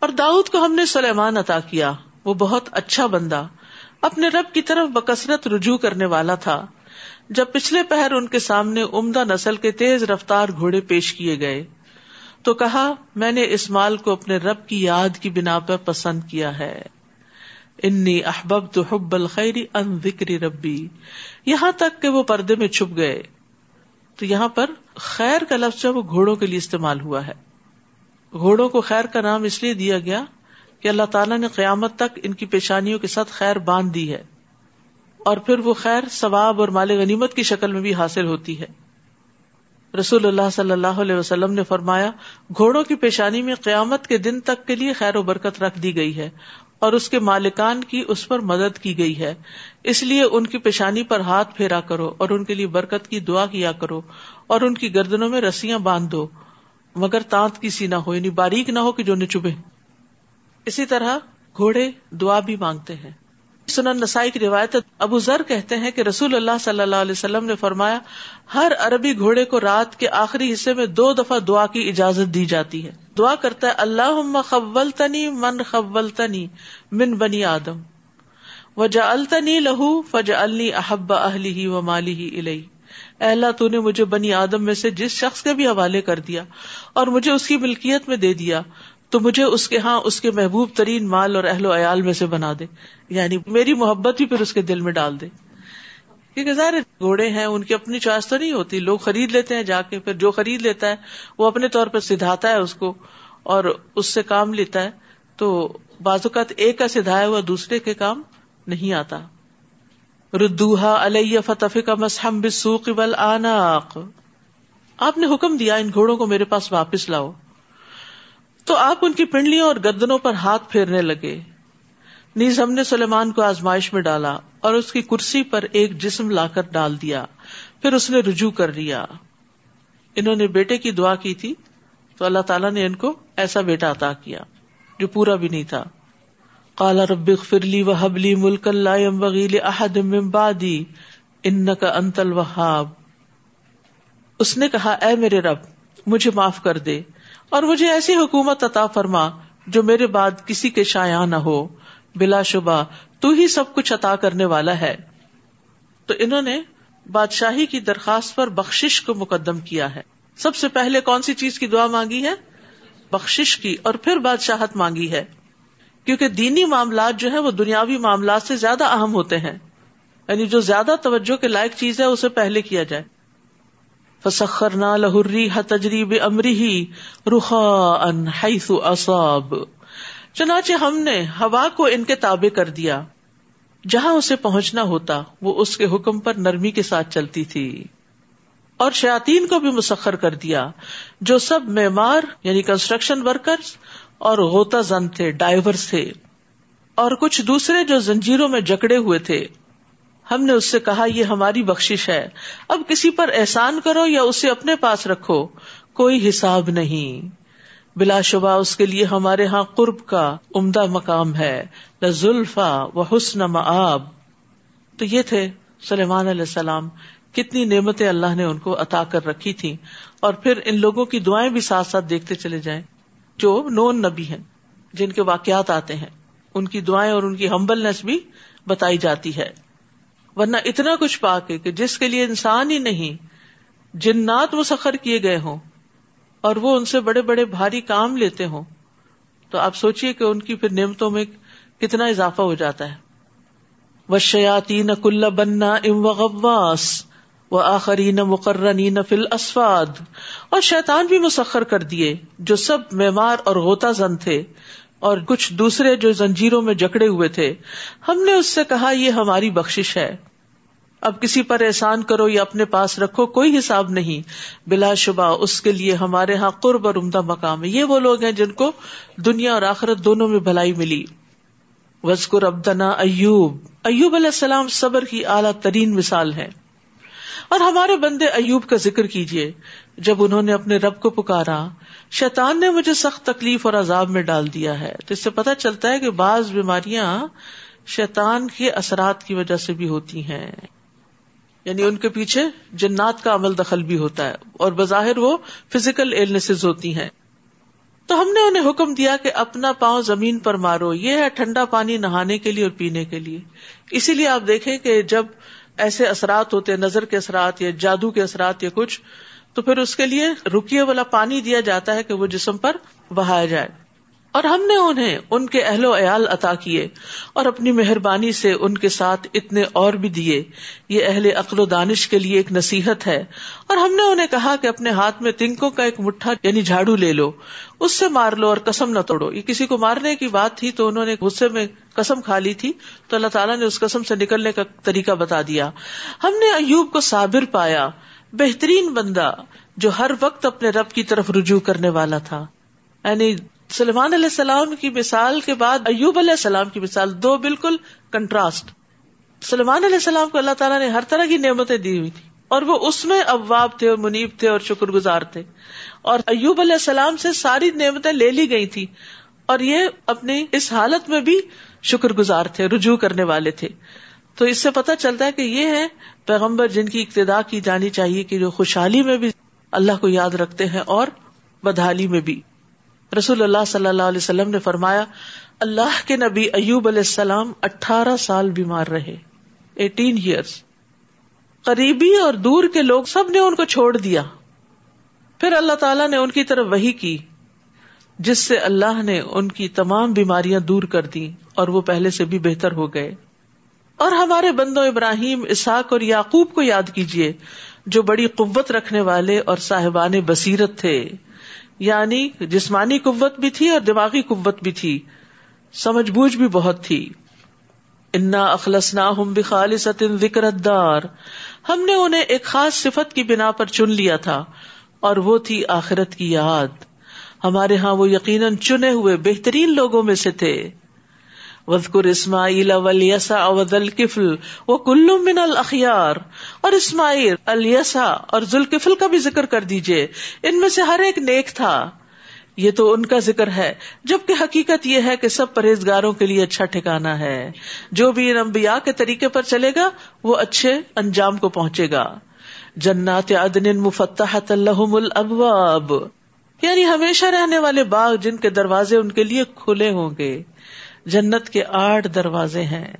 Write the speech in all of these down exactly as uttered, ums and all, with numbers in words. اور داؤد کو ہم نے سلیمان عطا کیا، وہ بہت اچھا بندہ، اپنے رب کی طرف بکثرت رجوع کرنے والا تھا، جب پچھلے پہر ان کے سامنے عمدہ نسل کے تیز رفتار گھوڑے پیش کیے گئے تو کہا میں نے اسماعیل کو اپنے رب کی یاد کی بنا پر پسند کیا ہے۔ انی احببت حب الخیر عن ذکر ربی، یہاں تک کہ وہ پردے میں چھپ گئے۔ تو یہاں پر خیر کا لفظ وہ گھوڑوں کے لیے استعمال ہوا ہے۔ گھوڑوں کو خیر کا نام اس لیے دیا گیا کہ اللہ تعالیٰ نے قیامت تک ان کی پیشانیوں کے ساتھ خیر باندھ دی ہے، اور پھر وہ خیر ثواب اور مال غنیمت کی شکل میں بھی حاصل ہوتی ہے۔ رسول اللہ صلی اللہ علیہ وسلم نے فرمایا گھوڑوں کی پیشانی میں قیامت کے دن تک کے لیے خیر و برکت رکھ دی گئی ہے، اور اس کے مالکان کی اس پر مدد کی گئی ہے، اس لیے ان کی پیشانی پر ہاتھ پھیرا کرو اور ان کے لیے برکت کی دعا کیا کرو، اور ان کی گردنوں میں رسیاں باندھ دو مگر تانت کی سی نہ ہو، یعنی باریک نہ ہو کہ جو نہ چبھے۔ اسی طرح گھوڑے دعا بھی مانگتے ہیں۔ سنن نسائی کی روایت ابو ذر کہتے ہیں کہ رسول اللہ صلی اللہ علیہ وسلم نے فرمایا ہر عربی گھوڑے کو رات کے آخری حصے میں دو دفعہ دعا کی اجازت دی جاتی ہے۔ دعا کرتا ہے اللہم خولتنی من خولتنی من بنی آدم وجعلتنی لہو فجعلنی احب اہلہ ومالہ الیہ، اے اللہ تو نے مجھے بنی آدم میں سے جس شخص کے بھی حوالے کر دیا اور مجھے اس کی ملکیت میں دے دیا تو مجھے اس کے ہاں اس کے محبوب ترین مال اور اہل و عیال میں سے بنا دے، یعنی میری محبت بھی پھر اس کے دل میں ڈال دے۔ کیونکہ ظاہر گھوڑے ہیں، ان کی اپنی چوائس تو نہیں ہوتی، لوگ خرید لیتے ہیں جا کے، پھر جو خرید لیتا ہے وہ اپنے طور پر سدھاتا ہے اس کو اور اس سے کام لیتا ہے، تو بعض اوقات ایک کا سدھایا ہوا دوسرے کے کام نہیں آتا۔ ردوہا علیہ فتفق مسحا بالسوق والعناق، آپ نے حکم دیا ان گھوڑوں کو میرے پاس واپس لاؤ، تو آپ ان کی پنڈلیوں اور گردنوں پر ہاتھ پھیرنے لگے۔ نیز ہم نے سلیمان کو آزمائش میں ڈالا اور اس کی کرسی پر ایک جسم لا کر ڈال دیا، پھر اس نے رجوع کر لیا۔ انہوں نے بیٹے کی دعا کی تھی تو اللہ تعالیٰ نے ان کو ایسا بیٹا عطا کیا جو پورا بھی نہیں تھا۔ قال رب اغفر لی وہب لی ملکا لا ينبغی لأحد من بعدی انک انت الوہاب، اس نے کہا اے میرے رب مجھے معاف کر دے اور مجھے ایسی حکومت عطا فرما جو میرے بعد کسی کے شایع نہ ہو، بلا شبہ تو ہی سب کچھ عطا کرنے والا ہے۔ تو انہوں نے بادشاہی کی درخواست پر بخشش کو مقدم کیا ہے۔ سب سے پہلے کون سی چیز کی دعا مانگی ہے؟ بخشش کی، اور پھر بادشاہت مانگی ہے، کیونکہ دینی معاملات جو ہے وہ دنیاوی معاملات سے زیادہ اہم ہوتے ہیں، یعنی جو زیادہ توجہ کے لائق چیز ہے اسے پہلے کیا جائے۔ فسخرنا له الريح تجري بأمره رخاء حيث أصاب، چنانچہ ہم نے ہوا کو ان کے تابع کر دیا، جہاں اسے پہنچنا ہوتا وہ اس کے حکم پر نرمی کے ساتھ چلتی تھی، اور شیاطین کو بھی مسخر کر دیا جو سب معمار یعنی کنسٹرکشن ورکرز اور غوطہ زن تھے، ڈائیورز تھے، اور کچھ دوسرے جو زنجیروں میں جکڑے ہوئے تھے۔ ہم نے اس سے کہا یہ ہماری بخشش ہے، اب کسی پر احسان کرو یا اسے اپنے پاس رکھو، کوئی حساب نہیں، بلا شبہ اس کے لیے ہمارے ہاں قرب کا عمدہ مقام ہے، لزلفا و حسن مآب۔ تو یہ تھے سلیمان علیہ السلام، کتنی نعمتیں اللہ نے ان کو عطا کر رکھی تھی، اور پھر ان لوگوں کی دعائیں بھی ساتھ ساتھ دیکھتے چلے جائیں جو نون نبی ہیں، جن کے واقعات آتے ہیں، ان کی دعائیں اور ان کی ہمبلنس بھی بتائی جاتی ہے، ورنہ اتنا کچھ پا کے کہ جس کے لیے انسان ہی نہیں جنات مسخر کیے گئے ہوں اور وہ ان سے بڑے بڑے بھاری کام لیتے ہوں، تو آپ سوچئے کہ ان کی پھر نعمتوں میں کتنا اضافہ ہو جاتا ہے۔ والشیاطین کل بناء وغواص وآخرین مقرنین فی الاسفاد، اور شیطان بھی مسخر کر دیے جو سب معمار اور غوطہ زن تھے اور کچھ دوسرے جو زنجیروں میں جکڑے ہوئے تھے۔ ہم نے اس سے کہا یہ ہماری بخشش ہے، اب کسی پر احسان کرو یا اپنے پاس رکھو، کوئی حساب نہیں، بلا شبہ اس کے لیے ہمارے ہاں قرب اور عمدہ مقام ہے۔ یہ وہ لوگ ہیں جن کو دنیا اور آخرت دونوں میں بھلائی ملی۔ وذکر عبدنا ایوب، ایوب علیہ السلام صبر کی اعلیٰ ترین مثال ہے، اور ہمارے بندے ایوب کا ذکر کیجئے جب انہوں نے اپنے رب کو پکارا، شیطان نے مجھے سخت تکلیف اور عذاب میں ڈال دیا ہے۔ تو اس سے پتہ چلتا ہے کہ بعض بیماریاں شیطان کے اثرات کی وجہ سے بھی ہوتی ہیں، یعنی ان کے پیچھے جنات کا عمل دخل بھی ہوتا ہے، اور بظاہر وہ فزیکل ایلنسز ہوتی ہیں۔ تو ہم نے انہیں حکم دیا کہ اپنا پاؤں زمین پر مارو. یہ ہے ٹھنڈا پانی نہانے کے لیے اور پینے کے لیے. اسی لیے آپ دیکھیں کہ جب ایسے اثرات ہوتے ہیں, نظر کے اثرات یا جادو کے اثرات یا کچھ, تو پھر اس کے لیے رکیے والا پانی دیا جاتا ہے کہ وہ جسم پر بہایا جائے. اور ہم نے انہیں ان کے اہل و عیال عطا کیے اور اپنی مہربانی سے ان کے ساتھ اتنے اور بھی دیے. یہ اہل عقل و دانش کے لیے ایک نصیحت ہے. اور ہم نے انہیں کہا کہ اپنے ہاتھ میں تنکوں کا ایک مٹھا یعنی جھاڑو لے لو, اس سے مار لو اور قسم نہ توڑو. یہ کسی کو مارنے کی بات تھی تو انہوں نے غصے میں قسم کھا لی تھی, تو اللہ تعالیٰ نے اس قسم سے نکلنے کا طریقہ بتا دیا. ہم نے ایوب کو صابر پایا, بہترین بندہ جو ہر وقت اپنے رب کی طرف رجوع کرنے والا تھا. یعنی سلیمان علیہ السلام کی مثال کے بعد ایوب علیہ السلام کی مثال, دو بالکل کنٹراسٹ. سلیمان علیہ السلام کو اللہ تعالیٰ نے ہر طرح کی نعمتیں دی ہوئی تھی اور وہ اس میں اواب تھے اور منیب تھے اور شکر گزار تھے, اور ایوب علیہ السلام سے ساری نعمتیں لے لی گئی تھی اور یہ اپنی اس حالت میں بھی شکر گزار تھے, رجوع کرنے والے تھے. تو اس سے پتہ چلتا ہے کہ یہ ہے پیغمبر جن کی اقتداء کی جانی چاہیے, کہ جو خوشحالی میں بھی اللہ کو یاد رکھتے ہیں اور بدحالی میں بھی. رسول اللہ صلی اللہ علیہ وسلم نے فرمایا, اللہ کے نبی ایوب علیہ السلام اٹھارہ سال بیمار رہے, ایٹین ایئرز. قریبی اور دور کے لوگ سب نے ان کو چھوڑ دیا, پھر اللہ تعالیٰ نے ان کی طرف وحی کی جس سے اللہ نے ان کی تمام بیماریاں دور کر دیں اور وہ پہلے سے بھی بہتر ہو گئے. اور ہمارے بندوں ابراہیم, اسحاق اور یعقوب کو یاد کیجئے جو بڑی قوت رکھنے والے اور صاحبان بصیرت تھے. یعنی جسمانی قوت بھی تھی اور دماغی قوت بھی تھی, سمجھ بوجھ بھی بہت تھی. انا اخلصناہم بخالصۃ ذکر الدار, ہم نے انہیں ایک خاص صفت کی بنا پر چن لیا تھا اور وہ تھی آخرت کی یاد. ہمارے ہاں وہ یقیناً چنے ہوئے بہترین لوگوں میں سے تھے. وذکر اسماعیل والیسع وذوالکفل وکل من الاخیار, اور اسماعیل, الیسع اور ذوالکفل کا بھی ذکر کر دیجئے, ان میں سے ہر ایک نیک تھا. یہ تو ان کا ذکر ہے, جبکہ حقیقت یہ ہے کہ سب پرہیزگاروں کے لیے اچھا ٹھکانہ ہے. جو بھی ان انبیاء کے طریقے پر چلے گا وہ اچھے انجام کو پہنچے گا. جنات عدن مفتحۃ لہم الابواب, یعنی ہمیشہ رہنے والے باغ جن کے دروازے ان کے لیے کھلے ہوں گے. جنت کے آٹھ دروازے ہیں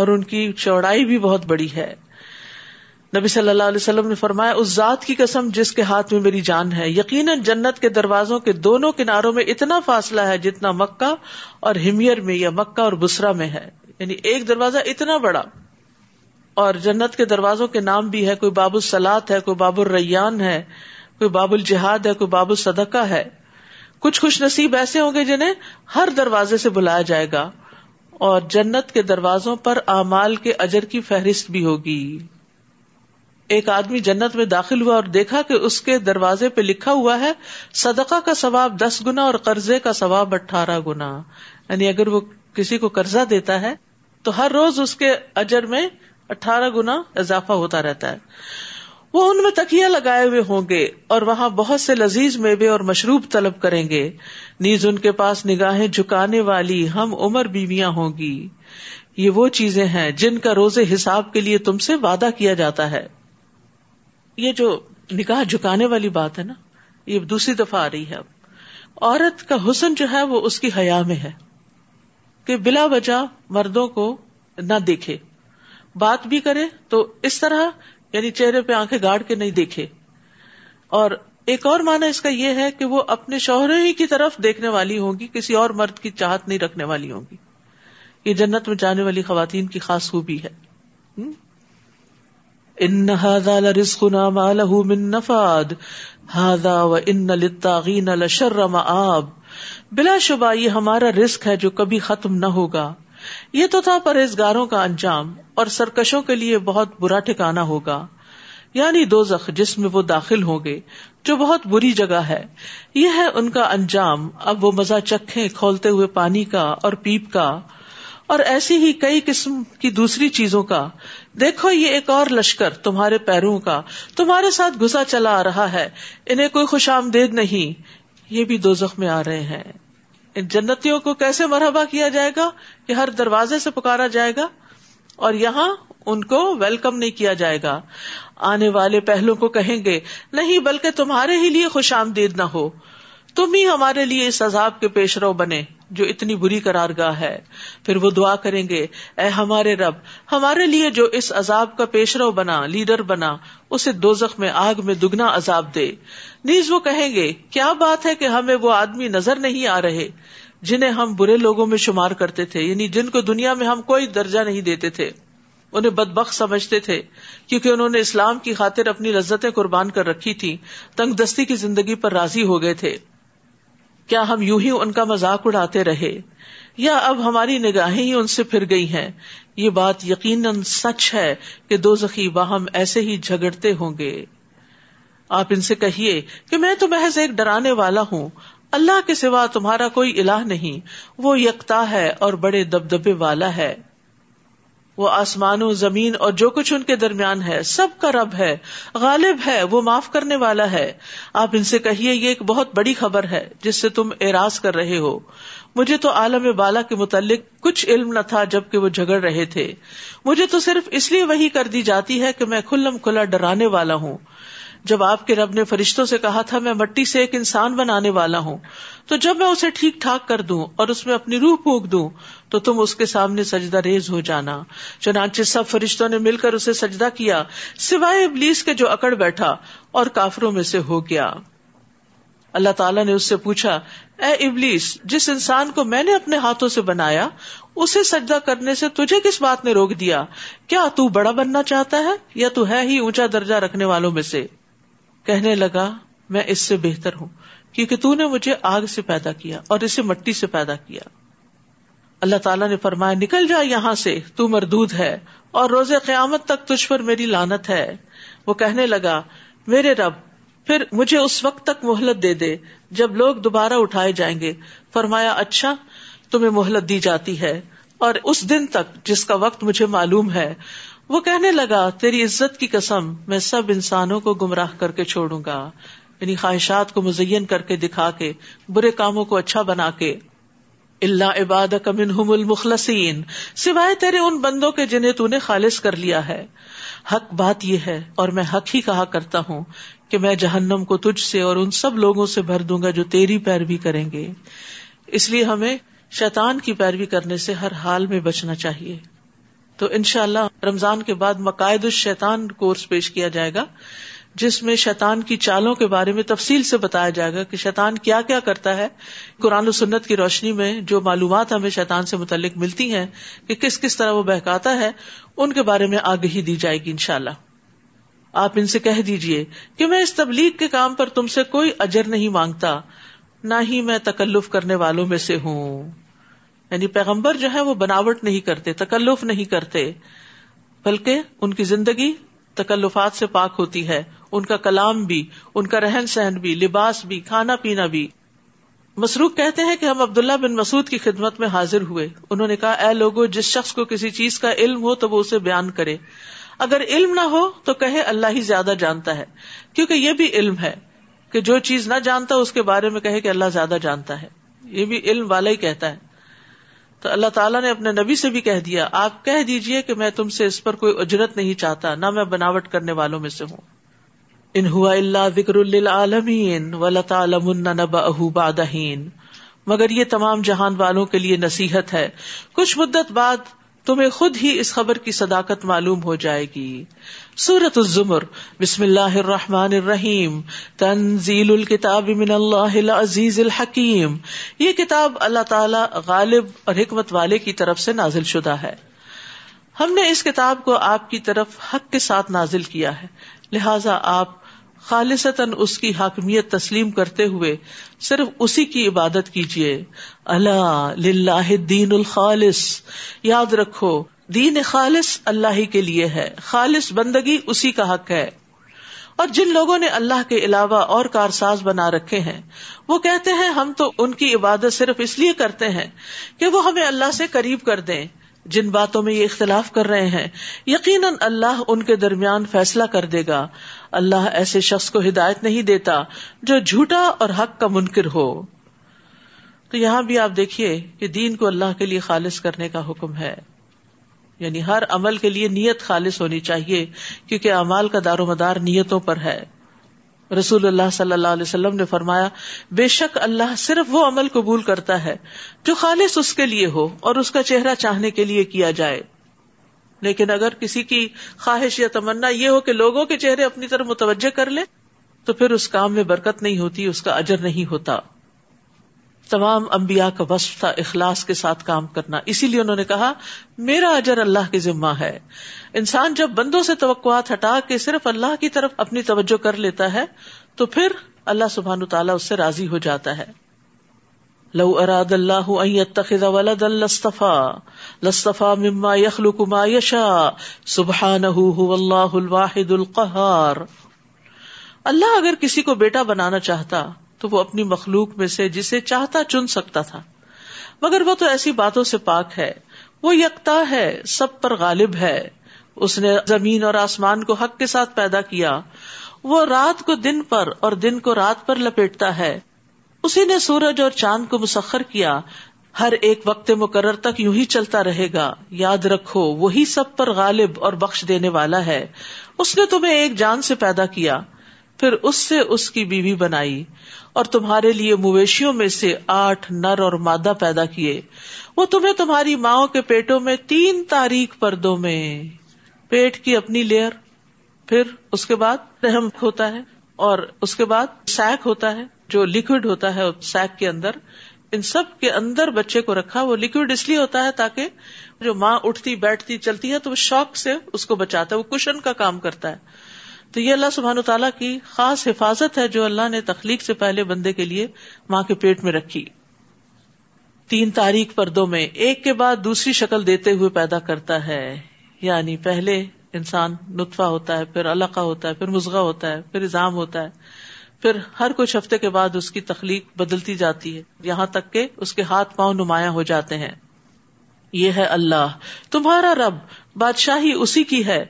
اور ان کی چوڑائی بھی بہت بڑی ہے. نبی صلی اللہ علیہ وسلم نے فرمایا, اس ذات کی قسم جس کے ہاتھ میں میری جان ہے, یقیناً جنت کے دروازوں کے دونوں کناروں میں اتنا فاصلہ ہے جتنا مکہ اور حمیر میں یا مکہ اور بصرہ میں ہے. یعنی ایک دروازہ اتنا بڑا. اور جنت کے دروازوں کے نام بھی ہے, کوئی باب الصلاۃ ہے, کوئی باب الریان ہے, کوئی باب الجہاد ہے, کوئی باب الصدقہ ہے. کچھ خوش نصیب ایسے ہوں گے جنہیں ہر دروازے سے بلایا جائے گا, اور جنت کے دروازوں پر اعمال کے اجر کی فہرست بھی ہوگی. ایک آدمی جنت میں داخل ہوا اور دیکھا کہ اس کے دروازے پہ لکھا ہوا ہے صدقہ کا ثواب دس گنا اور قرضے کا ثواب اٹھارہ گنا. یعنی اگر وہ کسی کو قرضہ دیتا ہے تو ہر روز اس کے اجر میں اٹھارہ گنا اضافہ ہوتا رہتا ہے. وہ ان میں تکیہ لگائے ہوئے ہوں گے اور وہاں بہت سے لذیذ میوے اور مشروب طلب کریں گے. نیز ان کے پاس نگاہیں جھکانے والی ہم عمر بیویاں ہوں گی. یہ وہ چیزیں ہیں جن کا روز حساب کے لیے تم سے وعدہ کیا جاتا ہے. یہ جو نگاہ جھکانے والی بات ہے نا, یہ دوسری دفعہ آ رہی ہے. اب عورت کا حسن جو ہے وہ اس کی حیا میں ہے کہ بلا وجہ مردوں کو نہ دیکھے, بات بھی کرے تو اس طرح یعنی چہرے پہ آنکھیں گاڑ کے نہیں دیکھے. اور ایک اور معنی اس کا یہ ہے کہ وہ اپنے شوہر ہی کی طرف دیکھنے والی ہوں گی, کسی اور مرد کی چاہت نہیں رکھنے والی ہوں گی. یہ جنت میں جانے والی خواتین کی خاص خوبی ہے. ان ھذا لرزقنا ما لہ من نفاد ھذا وان للطاغین لشر مآب, بلا شبہ یہ ہمارا رزق ہے جو کبھی ختم نہ ہوگا. یہ تو تھا پرہیزگاروں کا انجام اور سرکشوں کے لیے بہت برا ٹھکانہ ہوگا, یعنی دوزخ جس میں وہ داخل ہوں گے, جو بہت بری جگہ ہے. یہ ہے ان کا انجام. اب وہ مزہ چکھیں کھولتے ہوئے پانی کا اور پیپ کا اور ایسی ہی کئی قسم کی دوسری چیزوں کا. دیکھو یہ ایک اور لشکر تمہارے پیروں کا تمہارے ساتھ گھسا چلا آ رہا ہے, انہیں کوئی خوش آمدید نہیں, یہ بھی دوزخ میں آ رہے ہیں. ان جنتیوں کو کیسے مرحبا کیا جائے گا کہ ہر دروازے سے پکارا جائے گا, اور یہاں ان کو ویلکم نہیں کیا جائے گا. آنے والے پہلوں کو کہیں گے نہیں بلکہ تمہارے ہی لیے خوش آمدید نہ ہو, تم ہی ہمارے لیے اس عذاب کے پیش رو بنے جو اتنی بری قرارگاہ ہے. پھر وہ دعا کریں گے, اے ہمارے رب ہمارے لیے جو اس عذاب کا پیشرو بنا, لیڈر بنا, اسے دوزخ میں آگ میں دگنا عذاب دے. نیز وہ کہیں گے, کیا بات ہے کہ ہمیں وہ آدمی نظر نہیں آ رہے جنہیں ہم برے لوگوں میں شمار کرتے تھے, یعنی جن کو دنیا میں ہم کوئی درجہ نہیں دیتے تھے, انہیں بدبخت سمجھتے تھے کیونکہ انہوں نے اسلام کی خاطر اپنی لذتیں قربان کر رکھی تھی, تنگ دستی کی زندگی پر راضی ہو گئے تھے. کیا ہم یوں ہی ان کا مذاق اڑاتے رہے یا اب ہماری نگاہیں ہی ان سے پھر گئی ہیں؟ یہ بات یقیناً سچ ہے کہ دوزخی باہم ایسے ہی جھگڑتے ہوں گے. آپ ان سے کہیے کہ میں تو محض ایک ڈرانے والا ہوں, اللہ کے سوا تمہارا کوئی الہ نہیں, وہ یکتا ہے اور بڑے دبدبے والا ہے. وہ آسمانوں, زمین اور جو کچھ ان کے درمیان ہے سب کا رب ہے, غالب ہے, وہ معاف کرنے والا ہے. آپ ان سے کہیے, یہ ایک بہت بڑی خبر ہے جس سے تم اعراض کر رہے ہو. مجھے تو عالم بالا کے متعلق کچھ علم نہ تھا جبکہ وہ جھگڑ رہے تھے. مجھے تو صرف اس لیے وحی کر دی جاتی ہے کہ میں کھلم کھلا ڈرانے والا ہوں. جب آپ کے رب نے فرشتوں سے کہا تھا, میں مٹی سے ایک انسان بنانے والا ہوں, تو جب میں اسے ٹھیک ٹھاک کر دوں اور اس میں اپنی روح پھونک دوں تو تم اس کے سامنے سجدہ ریز ہو جانا. چنانچہ سب فرشتوں نے مل کر اسے سجدہ کیا سوائے ابلیس کے جو اکڑ بیٹھا اور کافروں میں سے ہو گیا. اللہ تعالیٰ نے اس سے پوچھا, اے ابلیس, جس انسان کو میں نے اپنے ہاتھوں سے بنایا اسے سجدہ کرنے سے تجھے کس بات نے روک دیا؟ کیا تو بڑا بننا چاہتا ہے یا تو ہے ہی اونچا درجہ رکھنے والوں میں سے؟ کہنے لگا, میں اس سے بہتر ہوں کیونکہ تو نے مجھے آگ سے پیدا کیا اور اسے مٹی سے پیدا کیا. اللہ تعالیٰ نے فرمایا, نکل جا یہاں سے, تو مردود ہے اور روز قیامت تک تجھ پر میری لعنت ہے. وہ کہنے لگا, میرے رب پھر مجھے اس وقت تک مہلت دے دے جب لوگ دوبارہ اٹھائے جائیں گے. فرمایا, اچھا تمہیں مہلت دی جاتی ہے اور اس دن تک جس کا وقت مجھے معلوم ہے. وہ کہنے لگا, تیری عزت کی قسم میں سب انسانوں کو گمراہ کر کے چھوڑوں گا, یعنی خواہشات کو مزین کر کے دکھا کے, برے کاموں کو اچھا بنا کے. الا عبادک منہم المخلصین, سوائے تیرے ان بندوں کے جنہیں تو نے خالص کر لیا ہے. حق بات یہ ہے اور میں حق ہی کہا کرتا ہوں کہ میں جہنم کو تجھ سے اور ان سب لوگوں سے بھر دوں گا جو تیری پیروی کریں گے. اس لیے ہمیں شیطان کی پیروی کرنے سے ہر حال میں بچنا چاہیے. تو انشاءاللہ رمضان کے بعد مقاعد الشیطان کورس پیش کیا جائے گا, جس میں شیطان کی چالوں کے بارے میں تفصیل سے بتایا جائے گا کہ شیطان کیا کیا کرتا ہے. قرآن و سنت کی روشنی میں جو معلومات ہمیں شیطان سے متعلق ملتی ہیں کہ کس کس طرح وہ بہکاتا ہے, ان کے بارے میں آگہی دی جائے گی انشاءاللہ. آپ ان سے کہہ دیجئے کہ میں اس تبلیغ کے کام پر تم سے کوئی اجر نہیں مانگتا, نہ ہی میں تکلف کرنے والوں میں سے ہوں. یعنی پیغمبر جو ہے وہ بناوٹ نہیں کرتے, تکلف نہیں کرتے, بلکہ ان کی زندگی تکلفات سے پاک ہوتی ہے. ان کا کلام بھی, ان کا رہن سہن بھی, لباس بھی, کھانا پینا بھی. مسروق کہتے ہیں کہ ہم عبداللہ بن مسعود کی خدمت میں حاضر ہوئے. انہوں نے کہا, اے لوگوں, جس شخص کو کسی چیز کا علم ہو تو وہ اسے بیان کرے, اگر علم نہ ہو تو کہے اللہ ہی زیادہ جانتا ہے, کیونکہ یہ بھی علم ہے کہ جو چیز نہ جانتا اس کے بارے میں کہے کہ اللہ زیادہ جانتا ہے. یہ بھی علم والا ہی کہتا ہے. تو اللہ تعالیٰ نے اپنے نبی سے بھی کہہ دیا, آپ کہہ دیجئے کہ میں تم سے اس پر کوئی اجرت نہیں چاہتا, نہ میں بناوٹ کرنے والوں میں سے ہوں. ان ہوا الا ذکر للعالمین ولتعلمن نبأہ بعد حین, مگر یہ تمام جہان والوں کے لیے نصیحت ہے, کچھ مدت بعد تمہیں خود ہی اس خبر کی صداقت معلوم ہو جائے گی. سورۃ الزمر. بسم اللہ الرحمن الرحیم. تنزیل الکتاب من اللہ العزیز الحکیم. یہ کتاب اللہ تعالیٰ غالب اور حکمت والے کی طرف سے نازل شدہ ہے. ہم نے اس کتاب کو آپ کی طرف حق کے ساتھ نازل کیا ہے, لہذا آپ خالصتاً اس کی حاکمیت تسلیم کرتے ہوئے صرف اسی کی عبادت کیجیے. الا للہ الدین الخالص, یاد رکھو دین خالص اللہ ہی کے لیے ہے, خالص بندگی اسی کا حق ہے. اور جن لوگوں نے اللہ کے علاوہ اور کارساز بنا رکھے ہیں وہ کہتے ہیں ہم تو ان کی عبادت صرف اس لیے کرتے ہیں کہ وہ ہمیں اللہ سے قریب کر دیں. جن باتوں میں یہ اختلاف کر رہے ہیں یقیناً اللہ ان کے درمیان فیصلہ کر دے گا. اللہ ایسے شخص کو ہدایت نہیں دیتا جو جھوٹا اور حق کا منکر ہو. تو یہاں بھی آپ دیکھیے کہ دین کو اللہ کے لیے خالص کرنے کا حکم ہے, یعنی ہر عمل کے لیے نیت خالص ہونی چاہیے, کیونکہ اعمال کا دار و مدار نیتوں پر ہے. رسول اللہ صلی اللہ علیہ وسلم نے فرمایا، بے شک اللہ صرف وہ عمل قبول کرتا ہے جو خالص اس کے لیے ہو اور اس کا چہرہ چاہنے کے لیے کیا جائے۔ لیکن اگر کسی کی خواہش یا تمنا یہ ہو کہ لوگوں کے چہرے اپنی طرف متوجہ کر لے تو پھر اس کام میں برکت نہیں ہوتی، اس کا اجر نہیں ہوتا۔ تمام انبیاء کا وصف تھا اخلاص کے ساتھ کام کرنا، اسی لیے انہوں نے کہا میرا اجر اللہ کے ذمہ ہے۔ انسان جب بندوں سے توقعات ہٹا کے صرف اللہ کی طرف اپنی توجہ کر لیتا ہے تو پھر اللہ سبحانہ تعالیٰ اس سے راضی ہو جاتا ہے۔ لو اراد اللہ ان یتخذ ولدا لاصطفى لاصطفى مما يخلق ما يشاء سبحانه هو اللہ الواحد القہار۔ اللہ اگر کسی کو بیٹا بنانا چاہتا تو وہ اپنی مخلوق میں سے جسے چاہتا چن سکتا تھا، مگر وہ تو ایسی باتوں سے پاک ہے، وہ یکتا ہے، سب پر غالب ہے۔ اس نے زمین اور آسمان کو حق کے ساتھ پیدا کیا، وہ رات کو دن پر اور دن کو رات پر لپیٹتا ہے۔ اسی نے سورج اور چاند کو مسخر کیا، ہر ایک وقت مقرر تک یوں ہی چلتا رہے گا۔ یاد رکھو وہی سب پر غالب اور بخش دینے والا ہے۔ اس نے تمہیں ایک جان سے پیدا کیا، پھر اس سے اس کی بیوی بنائی اور تمہارے لیے مویشیوں میں سے آٹھ نر اور مادہ پیدا کیے۔ وہ تمہیں تمہاری ماؤں کے پیٹوں میں تین تاریک پردوں میں، پیٹ کی اپنی لیئر، پھر اس کے بعد رحم ہوتا ہے اور اس کے بعد سیک ہوتا ہے جو لیکوڈ ہوتا ہے، سیک کے اندر، ان سب کے اندر بچے کو رکھا۔ وہ لیکوڈ اس لیے ہوتا ہے تاکہ جو ماں اٹھتی بیٹھتی چلتی ہے تو وہ شوق سے اس کو بچاتا ہے، وہ کشن کا کام کرتا ہے۔ تو یہ اللہ سبحانہ وتعالیٰ کی خاص حفاظت ہے جو اللہ نے تخلیق سے پہلے بندے کے لیے ماں کے پیٹ میں رکھی۔ تین تاریک پردوں میں ایک کے بعد دوسری شکل دیتے ہوئے پیدا کرتا ہے، یعنی پہلے انسان نطفہ ہوتا ہے، پھر علقہ ہوتا ہے، پھر مضغہ ہوتا ہے، پھر عظام ہوتا ہے، پھر ہر کچھ ہفتے کے بعد اس کی تخلیق بدلتی جاتی ہے، یہاں تک کہ اس کے ہاتھ پاؤں نمایاں ہو جاتے ہیں۔ یہ ہے اللہ تمہارا رب، بادشاہی اسی کی ہے،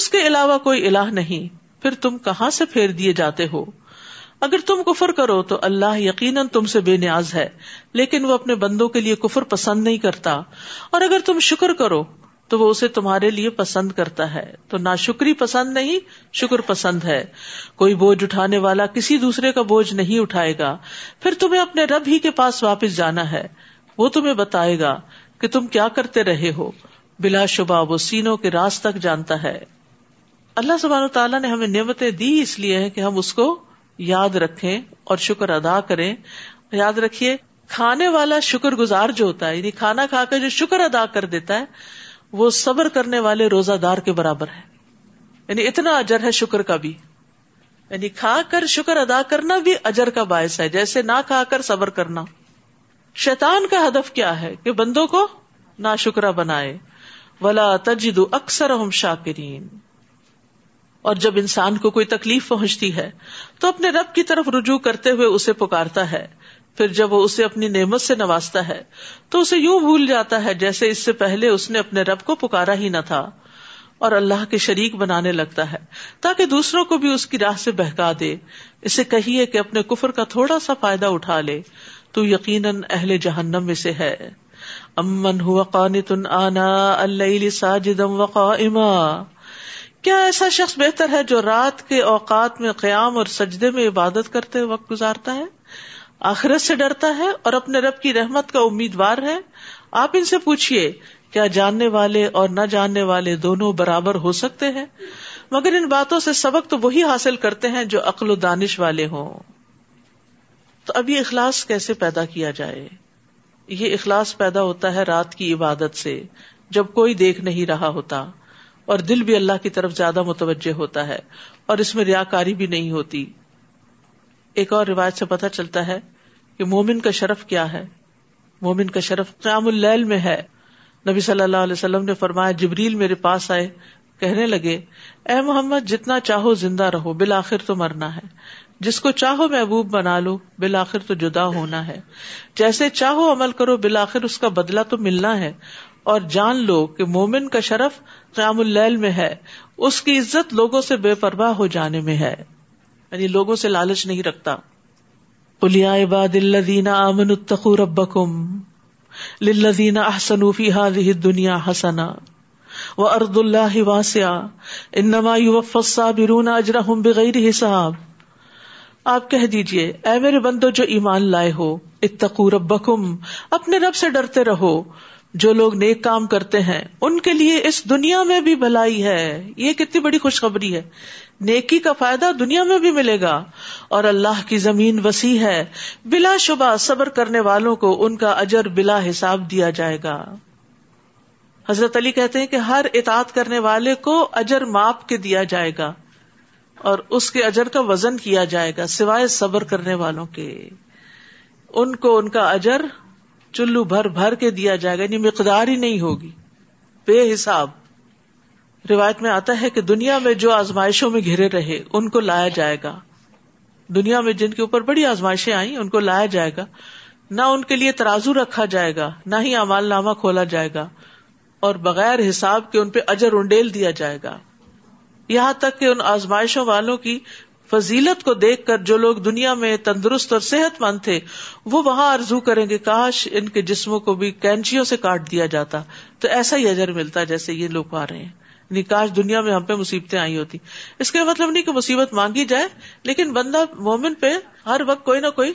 اس کے علاوہ کوئی الہ نہیں، پھر تم کہاں سے پھیر دیے جاتے ہو؟ اگر تم کفر کرو تو اللہ یقیناً تم سے بے نیاز ہے، لیکن وہ اپنے بندوں کے لیے کفر پسند نہیں کرتا، اور اگر تم شکر کرو تو وہ اسے تمہارے لیے پسند کرتا ہے۔ تو ناشکری پسند نہیں، شکر پسند ہے۔ کوئی بوجھ اٹھانے والا کسی دوسرے کا بوجھ نہیں اٹھائے گا۔ پھر تمہیں اپنے رب ہی کے پاس واپس جانا ہے، وہ تمہیں بتائے گا کہ تم کیا کرتے رہے ہو، بلا شبہ وہ سینوں کے راز تک جانتا ہے۔ اللہ سبحانہ و تعالیٰ نے ہمیں نعمتیں دی اس لیے ہیں کہ ہم اس کو یاد رکھیں اور شکر ادا کریں۔ یاد رکھیے کھانے والا شکر گزار جو ہوتا ہے، یعنی کھانا کھا کر جو شکر ادا کر دیتا ہے، وہ صبر کرنے والے روزہ دار کے برابر ہے، یعنی اتنا اجر ہے شکر کا بھی، یعنی کھا کر شکر ادا کرنا بھی اجر کا باعث ہے، جیسے نہ کھا کر صبر کرنا۔ شیطان کا ہدف کیا ہے؟ کہ بندوں کو ناشکرا بنائے۔ وَلَا تَجِدُ أَكْثَرَهُمْ شَاكِرِينَ۔ اور جب انسان کو کوئی تکلیف پہنچتی ہے تو اپنے رب کی طرف رجوع کرتے ہوئے اسے پکارتا ہے، پھر جب وہ اسے اپنی نعمت سے نوازتا ہے تو اسے یوں بھول جاتا ہے جیسے اس سے پہلے اس نے اپنے رب کو پکارا ہی نہ تھا، اور اللہ کے شریک بنانے لگتا ہے تاکہ دوسروں کو بھی اس کی راہ سے بہکا دے۔ اسے کہیے کہ اپنے کفر کا تھوڑا سا فائدہ اٹھا لے، تو یقیناً اہل جہنم میں سے ہے۔ امن هو قانت آناء اللیل ساجدا وقائما، کیا ایسا شخص بہتر ہے جو رات کے اوقات میں قیام اور سجدے میں عبادت کرتے وقت گزارتا ہے، آخرت سے ڈرتا ہے اور اپنے رب کی رحمت کا امیدوار ہے؟ آپ ان سے پوچھئے کیا جاننے والے اور نہ جاننے والے دونوں برابر ہو سکتے ہیں؟ مگر ان باتوں سے سبق تو وہی حاصل کرتے ہیں جو عقل و دانش والے ہوں۔ تو اب یہ اخلاص کیسے پیدا کیا جائے؟ یہ اخلاص پیدا ہوتا ہے رات کی عبادت سے، جب کوئی دیکھ نہیں رہا ہوتا، اور دل بھی اللہ کی طرف زیادہ متوجہ ہوتا ہے، اور اس میں ریاکاری بھی نہیں ہوتی۔ ایک اور روایت سے پتہ چلتا ہے کہ مومن کا شرف کیا ہے۔ مومن کا شرف قیام اللیل میں ہے۔ نبی صلی اللہ علیہ وسلم نے فرمایا، جبریل میرے پاس آئے، کہنے لگے اے محمد جتنا چاہو زندہ رہو، بالآخر تو مرنا ہے، جس کو چاہو محبوب بنا لو، بالآخر تو جدا ہونا ہے، جیسے چاہو عمل کرو، بالآخر اس کا بدلہ تو ملنا ہے، اور جان لو کہ مومن کا شرف قیام اللیل میں ہے، اس کی عزت لوگوں سے بے پرواہ ہو جانے میں ہے، یعنی لوگوں سے لالچ نہیں رکھتا۔ قُلْ يَا عِبَادِ الَّذِينَ آمَنُوا اتَّقُوا رَبَّكُمْ لِلَّذِينَ أَحْسَنُوا فِي هَذِهِ الدُّنْيَا حَسَنَةً وَأَرْضُ اللَّهِ وَاسِعَةٌ إِنَّمَا يُوَفَّى الصَّابِرُونَ أَجْرَهُمْ بِغَيْرِ حِسَابٍ۔ آپ کہہ دیجئے اے میرے بندو جو ایمان لائے ہو، اتقوا ربکم، اپنے رب سے ڈرتے رہو، جو لوگ نیک کام کرتے ہیں ان کے لیے اس دنیا میں بھی بھلائی ہے۔ یہ کتنی بڑی خوشخبری ہے، نیکی کا فائدہ دنیا میں بھی ملے گا، اور اللہ کی زمین وسیع ہے، بلا شبہ صبر کرنے والوں کو ان کا اجر بلا حساب دیا جائے گا۔ حضرت علی کہتے ہیں کہ ہر اطاعت کرنے والے کو اجر ماپ کے دیا جائے گا اور اس کے اجر کا وزن کیا جائے گا، سوائے صبر کرنے والوں کے، ان کو ان کا اجر چلو بھر بھر کے دیا جائے گا، یعنی مقدار ہی نہیں ہوگی، بے حساب۔ روایت میں آتا ہے کہ دنیا میں جو آزمائشوں میں گھرے رہے ان کو لایا جائے گا، دنیا میں جن کے اوپر بڑی آزمائشیں آئیں ان کو لایا جائے گا، نہ ان کے لیے ترازو رکھا جائے گا، نہ ہی اعمال نامہ کھولا جائے گا، اور بغیر حساب کے ان پہ اجر انڈیل دیا جائے گا، یہاں تک کہ ان آزمائشوں والوں کی فضیلت کو دیکھ کر جو لوگ دنیا میں تندرست اور صحت مند تھے وہ وہاں آرزو کریں گے کاش ان کے جسموں کو بھی کینچیوں سے کاٹ دیا جاتا تو ایسا ہی اجر ملتا جیسے یہ لوگ پا رہے ہیں، یعنی کاش دنیا میں ہم پہ مصیبتیں آئی ہوتی۔ اس کا مطلب نہیں کہ مصیبت مانگی جائے، لیکن بندہ مومن پہ ہر وقت کوئی نہ کوئی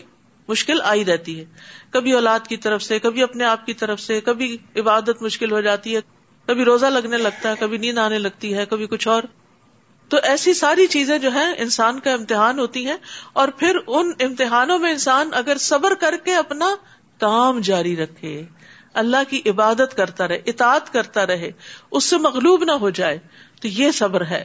مشکل آئی رہتی ہے، کبھی اولاد کی طرف سے، کبھی اپنے آپ کی طرف سے، کبھی عبادت مشکل ہو جاتی ہے، کبھی روزہ لگنے لگتا ہے، کبھی نیند آنے لگتی ہے، کبھی کچھ اور۔ تو ایسی ساری چیزیں جو ہیں انسان کا امتحان ہوتی ہیں، اور پھر ان امتحانوں میں انسان اگر صبر کر کے اپنا کام جاری رکھے، اللہ کی عبادت کرتا رہے، اطاعت کرتا رہے، اس سے مغلوب نہ ہو جائے، تو یہ صبر ہے۔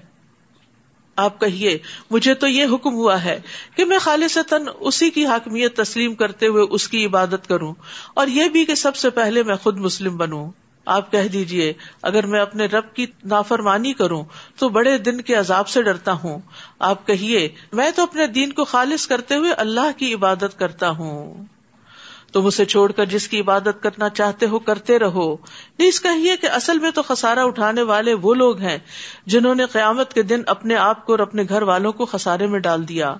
آپ کہیے مجھے تو یہ حکم ہوا ہے کہ میں خالصتاً اسی کی حاکمیت تسلیم کرتے ہوئے اس کی عبادت کروں، اور یہ بھی کہ سب سے پہلے میں خود مسلم بنوں۔ آپ کہہ دیجئے اگر میں اپنے رب کی نافرمانی کروں تو بڑے دن کے عذاب سے ڈرتا ہوں۔ آپ کہیے میں تو اپنے دین کو خالص کرتے ہوئے اللہ کی عبادت کرتا ہوں، تم اسے چھوڑ کر جس کی عبادت کرنا چاہتے ہو کرتے رہو۔ نیز کہیے کہ اصل میں تو خسارہ اٹھانے والے وہ لوگ ہیں جنہوں نے قیامت کے دن اپنے آپ کو اور اپنے گھر والوں کو خسارے میں ڈال دیا،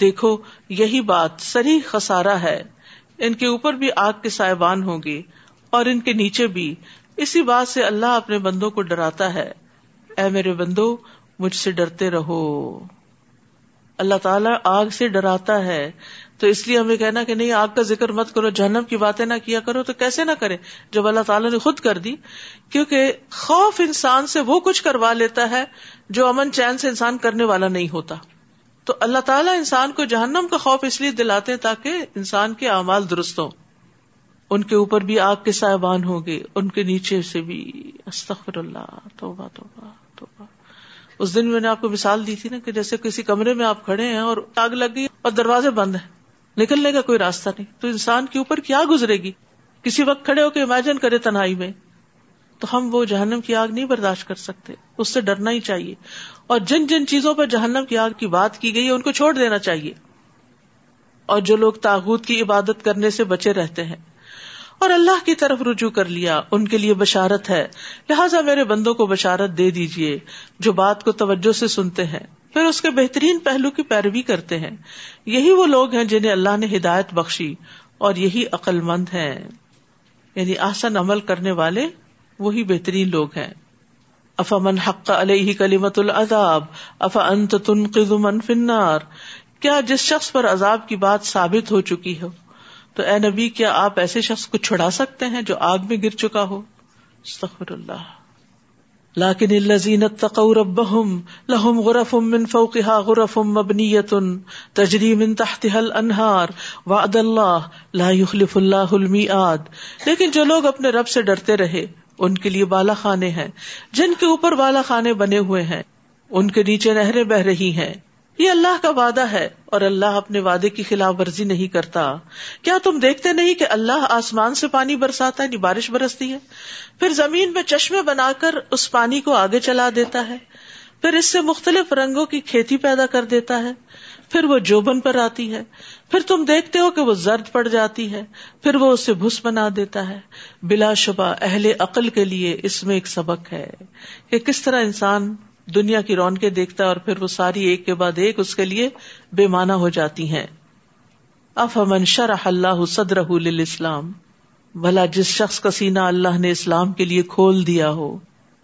دیکھو یہی بات صریح خسارہ ہے، ان کے اوپر بھی آگ کے سائبان ہوں گے اور ان کے نیچے بھی۔ اسی بات سے اللہ اپنے بندوں کو ڈراتا ہے، اے میرے بندو مجھ سے ڈرتے رہو۔ اللہ تعالیٰ آگ سے ڈراتا ہے، تو اس لیے ہمیں کہنا کہ نہیں آگ کا ذکر مت کرو، جہنم کی باتیں نہ کیا کرو، تو کیسے نہ کریں جب اللہ تعالیٰ نے خود کر دی، کیونکہ خوف انسان سے وہ کچھ کروا لیتا ہے جو امن چین سے انسان کرنے والا نہیں ہوتا۔ تو اللہ تعالیٰ انسان کو جہنم کا خوف اس لیے دلاتے ہیں تاکہ انسان کے اعمال درست ہوں۔ ان کے اوپر بھی آگ کے سائبان ہوں گے، ان کے نیچے سے بھی۔ استغفر اللہ، توبہ توبہ توبہ۔ اس دن میں نے آپ کو مثال دی تھی نا کہ جیسے کسی کمرے میں آپ کھڑے ہیں اور آگ لگ گئی اور دروازے بند ہیں، نکلنے کا کوئی راستہ نہیں، تو انسان کے اوپر کیا گزرے گی؟ کسی وقت کھڑے ہو کے امیجن کرے تنہائی میں، تو ہم وہ جہنم کی آگ نہیں برداشت کر سکتے، اس سے ڈرنا ہی چاہیے، اور جن جن چیزوں پر جہنم کی آگ کی بات کی گئی ہے ان کو چھوڑ دینا چاہیے۔ اور جو لوگ طاغوت کی عبادت کرنے سے بچے رہتے ہیں اور اللہ کی طرف رجوع کر لیا، ان کے لیے بشارت ہے، لہٰذا میرے بندوں کو بشارت دے دیجئے جو بات کو توجہ سے سنتے ہیں پھر اس کے بہترین پہلو کی پیروی کرتے ہیں، یہی وہ لوگ ہیں جنہیں اللہ نے ہدایت بخشی اور یہی عقل مند ہیں، یعنی احسن عمل کرنے والے وہی بہترین لوگ ہیں۔ افمن حق علیہ کلمۃ العذاب افانت تنقذ من فی النار، کیا جس شخص پر عذاب کی بات ثابت ہو چکی ہو تو اے نبی کیا آپ ایسے شخص کو چھڑا سکتے ہیں جو آگ میں گر چکا ہو؟ استغفر اللہ۔ لیکن الذین اتقوا ربهم لهم غرف من فوقها غرف مبنیۃ تجری من تحتها الانہار وعد اللہ لا یخلف اللہ المیعاد، لیکن جو لوگ اپنے رب سے ڈرتے رہے ان کے لیے بالا خانے ہیں جن کے اوپر بالا خانے بنے ہوئے ہیں، ان کے نیچے نہریں بہ رہی ہیں، یہ اللہ کا وعدہ ہے اور اللہ اپنے وعدے کی خلاف ورزی نہیں کرتا۔ کیا تم دیکھتے نہیں کہ اللہ آسمان سے پانی برساتا ہے، بارش برستی ہے، پھر زمین میں چشمے بنا کر اس پانی کو آگے چلا دیتا ہے، پھر اس سے مختلف رنگوں کی کھیتی پیدا کر دیتا ہے، پھر وہ جوبن پر آتی ہے، پھر تم دیکھتے ہو کہ وہ زرد پڑ جاتی ہے، پھر وہ اسے بھس بنا دیتا ہے۔ بلا شبہ اہل عقل کے لیے اس میں ایک سبق ہے کہ کس طرح انسان دنیا کی رونقیں دیکھتا ہے اور پھر وہ ساری ایک کے بعد ایک اس کے لیے بے معنی ہو جاتی ہیں۔ افمن شرح اللہ صدرہ للاسلام، بھلا جس شخص کا سینہ اللہ نے اسلام کے لیے کھول دیا ہو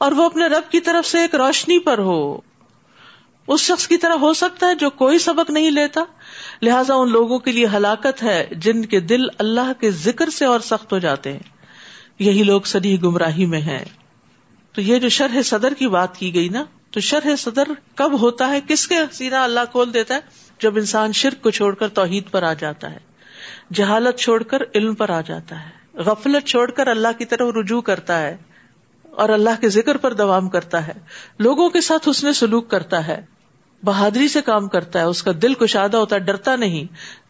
اور وہ اپنے رب کی طرف سے ایک روشنی پر ہو، اس شخص کی طرح ہو سکتا ہے جو کوئی سبق نہیں لیتا. لہٰذا ان لوگوں کے لیے ہلاکت ہے جن کے دل اللہ کے ذکر سے اور سخت ہو جاتے ہیں. یہی لوگ صریح گمراہی میں ہیں. تو یہ جو شرح صدر کی بات کی گئی نا, تو شرح صدر کب ہوتا ہے, کس کے سینہ اللہ کھول دیتا ہے؟ جب انسان شرک کو چھوڑ کر توحید پر آ جاتا ہے, جہالت چھوڑ کر علم پر آ جاتا ہے, غفلت چھوڑ کر اللہ کی طرف رجوع کرتا ہے اور اللہ کے ذکر پر دوام کرتا ہے, لوگوں کے ساتھ حسن سلوک کرتا ہے, بہادری سے کام کرتا ہے, اس کا دل کشادہ ہوتا ہے, ڈرتا نہیں,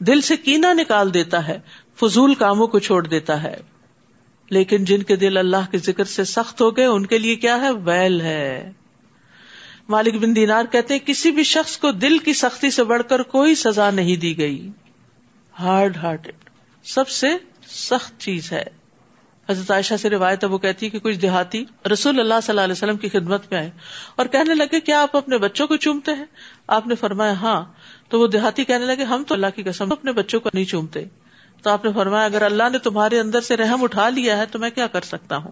دل سے کینہ نکال دیتا ہے, فضول کاموں کو چھوڑ دیتا ہے. لیکن جن کے دل اللہ کے ذکر سے سخت ہو گئے ان کے لیے کیا ہے؟ ویل ہے. مالک بن دینار کہتے ہیں کسی بھی شخص کو دل کی سختی سے بڑھ کر کوئی سزا نہیں دی گئی. ہارڈ ہارٹڈ سب سے سخت چیز ہے. حضرت عائشہ سے روایت ہے, وہ کہتی ہے کہ کچھ دیہاتی رسول اللہ صلی اللہ علیہ وسلم کی خدمت میں آئے اور کہنے لگے کیا آپ اپنے بچوں کو چومتے ہیں؟ آپ نے فرمایا ہاں. تو وہ دیہاتی کہنے لگے ہم تو اللہ کی قسم اپنے بچوں کو نہیں چومتے. تو آپ نے فرمایا اگر اللہ نے تمہارے اندر سے رحم اٹھا لیا ہے تو میں کیا کر سکتا ہوں.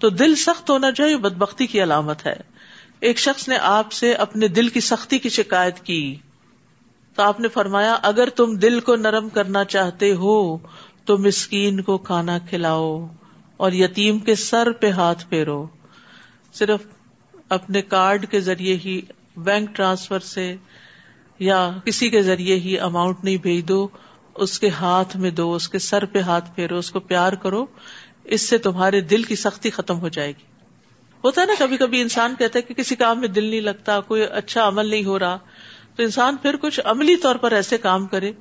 تو دل سخت ہونا جو ہے بدبختی کی علامت ہے. ایک شخص نے آپ سے اپنے دل کی سختی کی شکایت کی تو آپ نے فرمایا اگر تم دل کو نرم کرنا چاہتے ہو تو مسکین کو کھانا کھلاؤ اور یتیم کے سر پہ ہاتھ پھیرو. صرف اپنے کارڈ کے ذریعے ہی, بینک ٹرانسفر سے یا کسی کے ذریعے ہی اماؤنٹ نہیں بھیج دو, اس کے ہاتھ میں دو, اس کے سر پہ ہاتھ پھیرو, اس کو پیار کرو, اس سے تمہارے دل کی سختی ختم ہو جائے گی. ہوتا ہے نا کبھی کبھی انسان کہتا ہے کہ کسی کام میں دل نہیں لگتا, کوئی اچھا عمل نہیں ہو رہا, تو انسان پھر کچھ عملی طور پر ایسے کام کرے.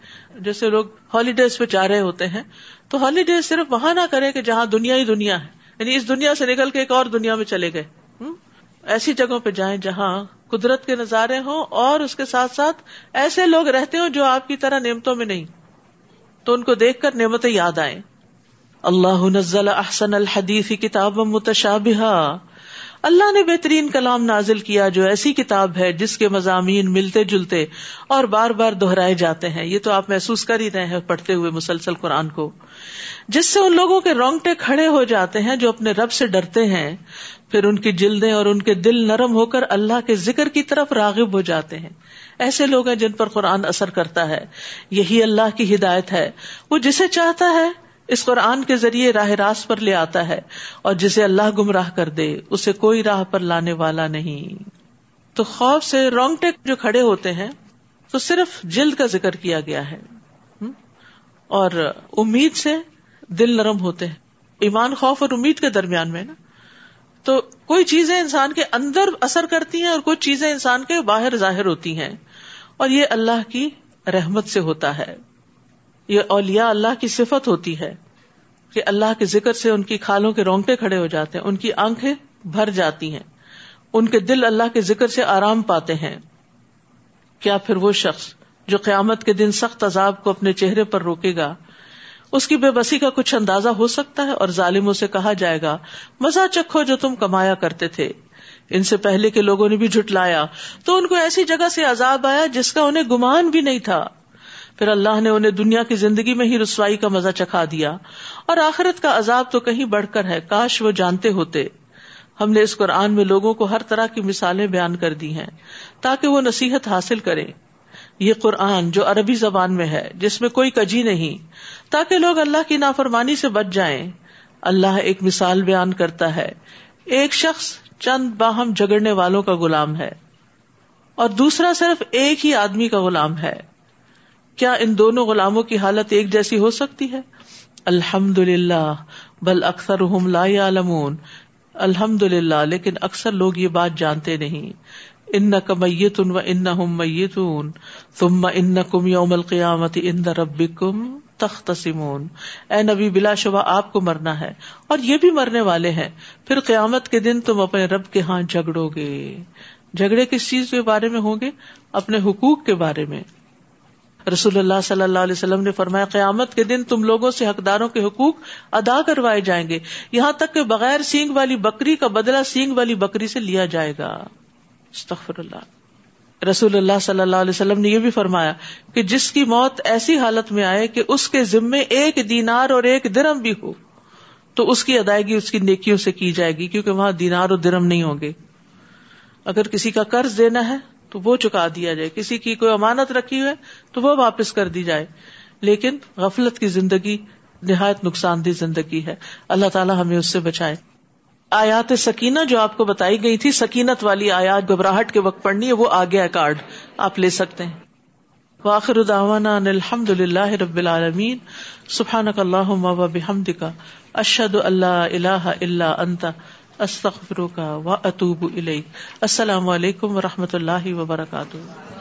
جیسے لوگ ہالیڈیز پہ جا رہے ہوتے ہیں تو ہالیڈیز صرف وہاں نہ کرے کہ جہاں دنیا ہی دنیا ہے, یعنی اس دنیا سے نکل کے ایک اور دنیا میں چلے گئے. ایسی جگہوں پہ جائیں جہاں قدرت کے نظارے ہوں اور اس کے ساتھ ساتھ ایسے لوگ رہتے ہوں جو آپ کی طرح نعمتوں میں نہیں, تو ان کو دیکھ کر نعمتیں یاد آئیں. اللہ نزل احسن الحدیث کتابا متشابہا, اللہ نے بہترین کلام نازل کیا جو ایسی کتاب ہے جس کے مضامین ملتے جلتے اور بار بار دہرائے جاتے ہیں. یہ تو آپ محسوس کر ہی رہے ہیں پڑھتے ہوئے مسلسل قرآن کو, جس سے ان لوگوں کے رونگٹے کھڑے ہو جاتے ہیں جو اپنے رب سے ڈرتے ہیں, پھر ان کی جلدیں اور ان کے دل نرم ہو کر اللہ کے ذکر کی طرف راغب ہو جاتے ہیں. ایسے لوگ ہیں جن پر قرآن اثر کرتا ہے. یہی اللہ کی ہدایت ہے, وہ جسے چاہتا ہے اس قرآن کے ذریعے راہ راست پر لے آتا ہے اور جسے اللہ گمراہ کر دے اسے کوئی راہ پر لانے والا نہیں. تو خوف سے رونگٹے جو کھڑے ہوتے ہیں تو صرف جلد کا ذکر کیا گیا ہے, اور امید سے دل نرم ہوتے ہیں. ایمان خوف اور امید کے درمیان میں نا, تو کوئی چیزیں انسان کے اندر اثر کرتی ہیں اور کچھ چیزیں انسان کے باہر ظاہر ہوتی ہیں, اور یہ اللہ کی رحمت سے ہوتا ہے. یہ اولیاء اللہ کی صفت ہوتی ہے کہ اللہ کے ذکر سے ان کی کھالوں کے رونگٹے کھڑے ہو جاتے ہیں, ان کی آنکھیں بھر جاتی ہیں, ان کے دل اللہ کے ذکر سے آرام پاتے ہیں. کیا پھر وہ شخص جو قیامت کے دن سخت عذاب کو اپنے چہرے پر روکے گا, اس کی بے بسی کا کچھ اندازہ ہو سکتا ہے؟ اور ظالموں سے کہا جائے گا مزہ چکھو جو تم کمایا کرتے تھے. ان سے پہلے کے لوگوں نے بھی جھٹلایا تو ان کو ایسی جگہ سے عذاب آیا جس کا انہیں گمان بھی نہیں تھا, پھر اللہ نے انہیں دنیا کی زندگی میں ہی رسوائی کا مزہ چکھا دیا, اور آخرت کا عذاب تو کہیں بڑھ کر ہے, کاش وہ جانتے ہوتے. ہم نے اس قرآن میں لوگوں کو ہر طرح کی مثالیں بیان کر دی ہیں تاکہ وہ نصیحت حاصل کریں. یہ قرآن جو عربی زبان میں ہے جس میں کوئی کجی نہیں, تاکہ لوگ اللہ کی نافرمانی سے بچ جائیں. اللہ ایک مثال بیان کرتا ہے, ایک شخص چند باہم جھگڑنے والوں کا غلام ہے اور دوسرا صرف ایک ہی آدمی کا غلام ہے. کیا ان دونوں غلاموں کی حالت ایک جیسی ہو سکتی ہے؟ الحمدللہ بل اکثرہم لا یعلمون. الحمدللہ لیکن اکثر لوگ یہ بات جانتے نہیں. انک میت و انہم میتون ثم انکم یوم القیامت عند ربکم تختصمون. اے نبی بلا شبہ آپ کو مرنا ہے اور یہ بھی مرنے والے ہیں, پھر قیامت کے دن تم اپنے رب کے ہاں جھگڑو گے. جھگڑے کس چیز کے بارے میں ہوں گے؟ اپنے حقوق کے بارے میں. رسول اللہ صلی اللہ علیہ وسلم نے فرمایا قیامت کے دن تم لوگوں سے حقداروں کے حقوق ادا کروائے جائیں گے, یہاں تک کہ بغیر سینگ والی بکری کا بدلہ سینگ والی بکری سے لیا جائے گا. استغفر اللہ. رسول اللہ صلی اللہ علیہ وسلم نے یہ بھی فرمایا کہ جس کی موت ایسی حالت میں آئے کہ اس کے ذمے ایک دینار اور ایک درہم بھی ہو تو اس کی ادائیگی اس کی نیکیوں سے کی جائے گی, کیونکہ وہاں دینار اور درہم نہیں ہوں گے. اگر کسی کا قرض دینا ہے تو وہ چکا دیا جائے، کسی کی کوئی امانت رکھی ہوئے تو وہ واپس کر دی جائے، لیکن غفلت کی زندگی نہایت نقصان دہ زندگی ہے، اللہ تعالی ہمیں اس سے بچائے۔ آیات سکینہ جو آپ کو بتائی گئی تھی، سکینت والی آیات گھبراہٹ کے وقت پڑھنی ہے، وہ آگے ہے کارڈ، آپ لے سکتے ہیں۔ وآخر دعوانا ان الحمد للہ رب العالمین، سبحانک اللہم و بحمدک، اشہد ان لا الہ الا انت، استغفرک و اتوب الیک۔ السلام علیکم و رحمۃ اللہ وبرکاتہ۔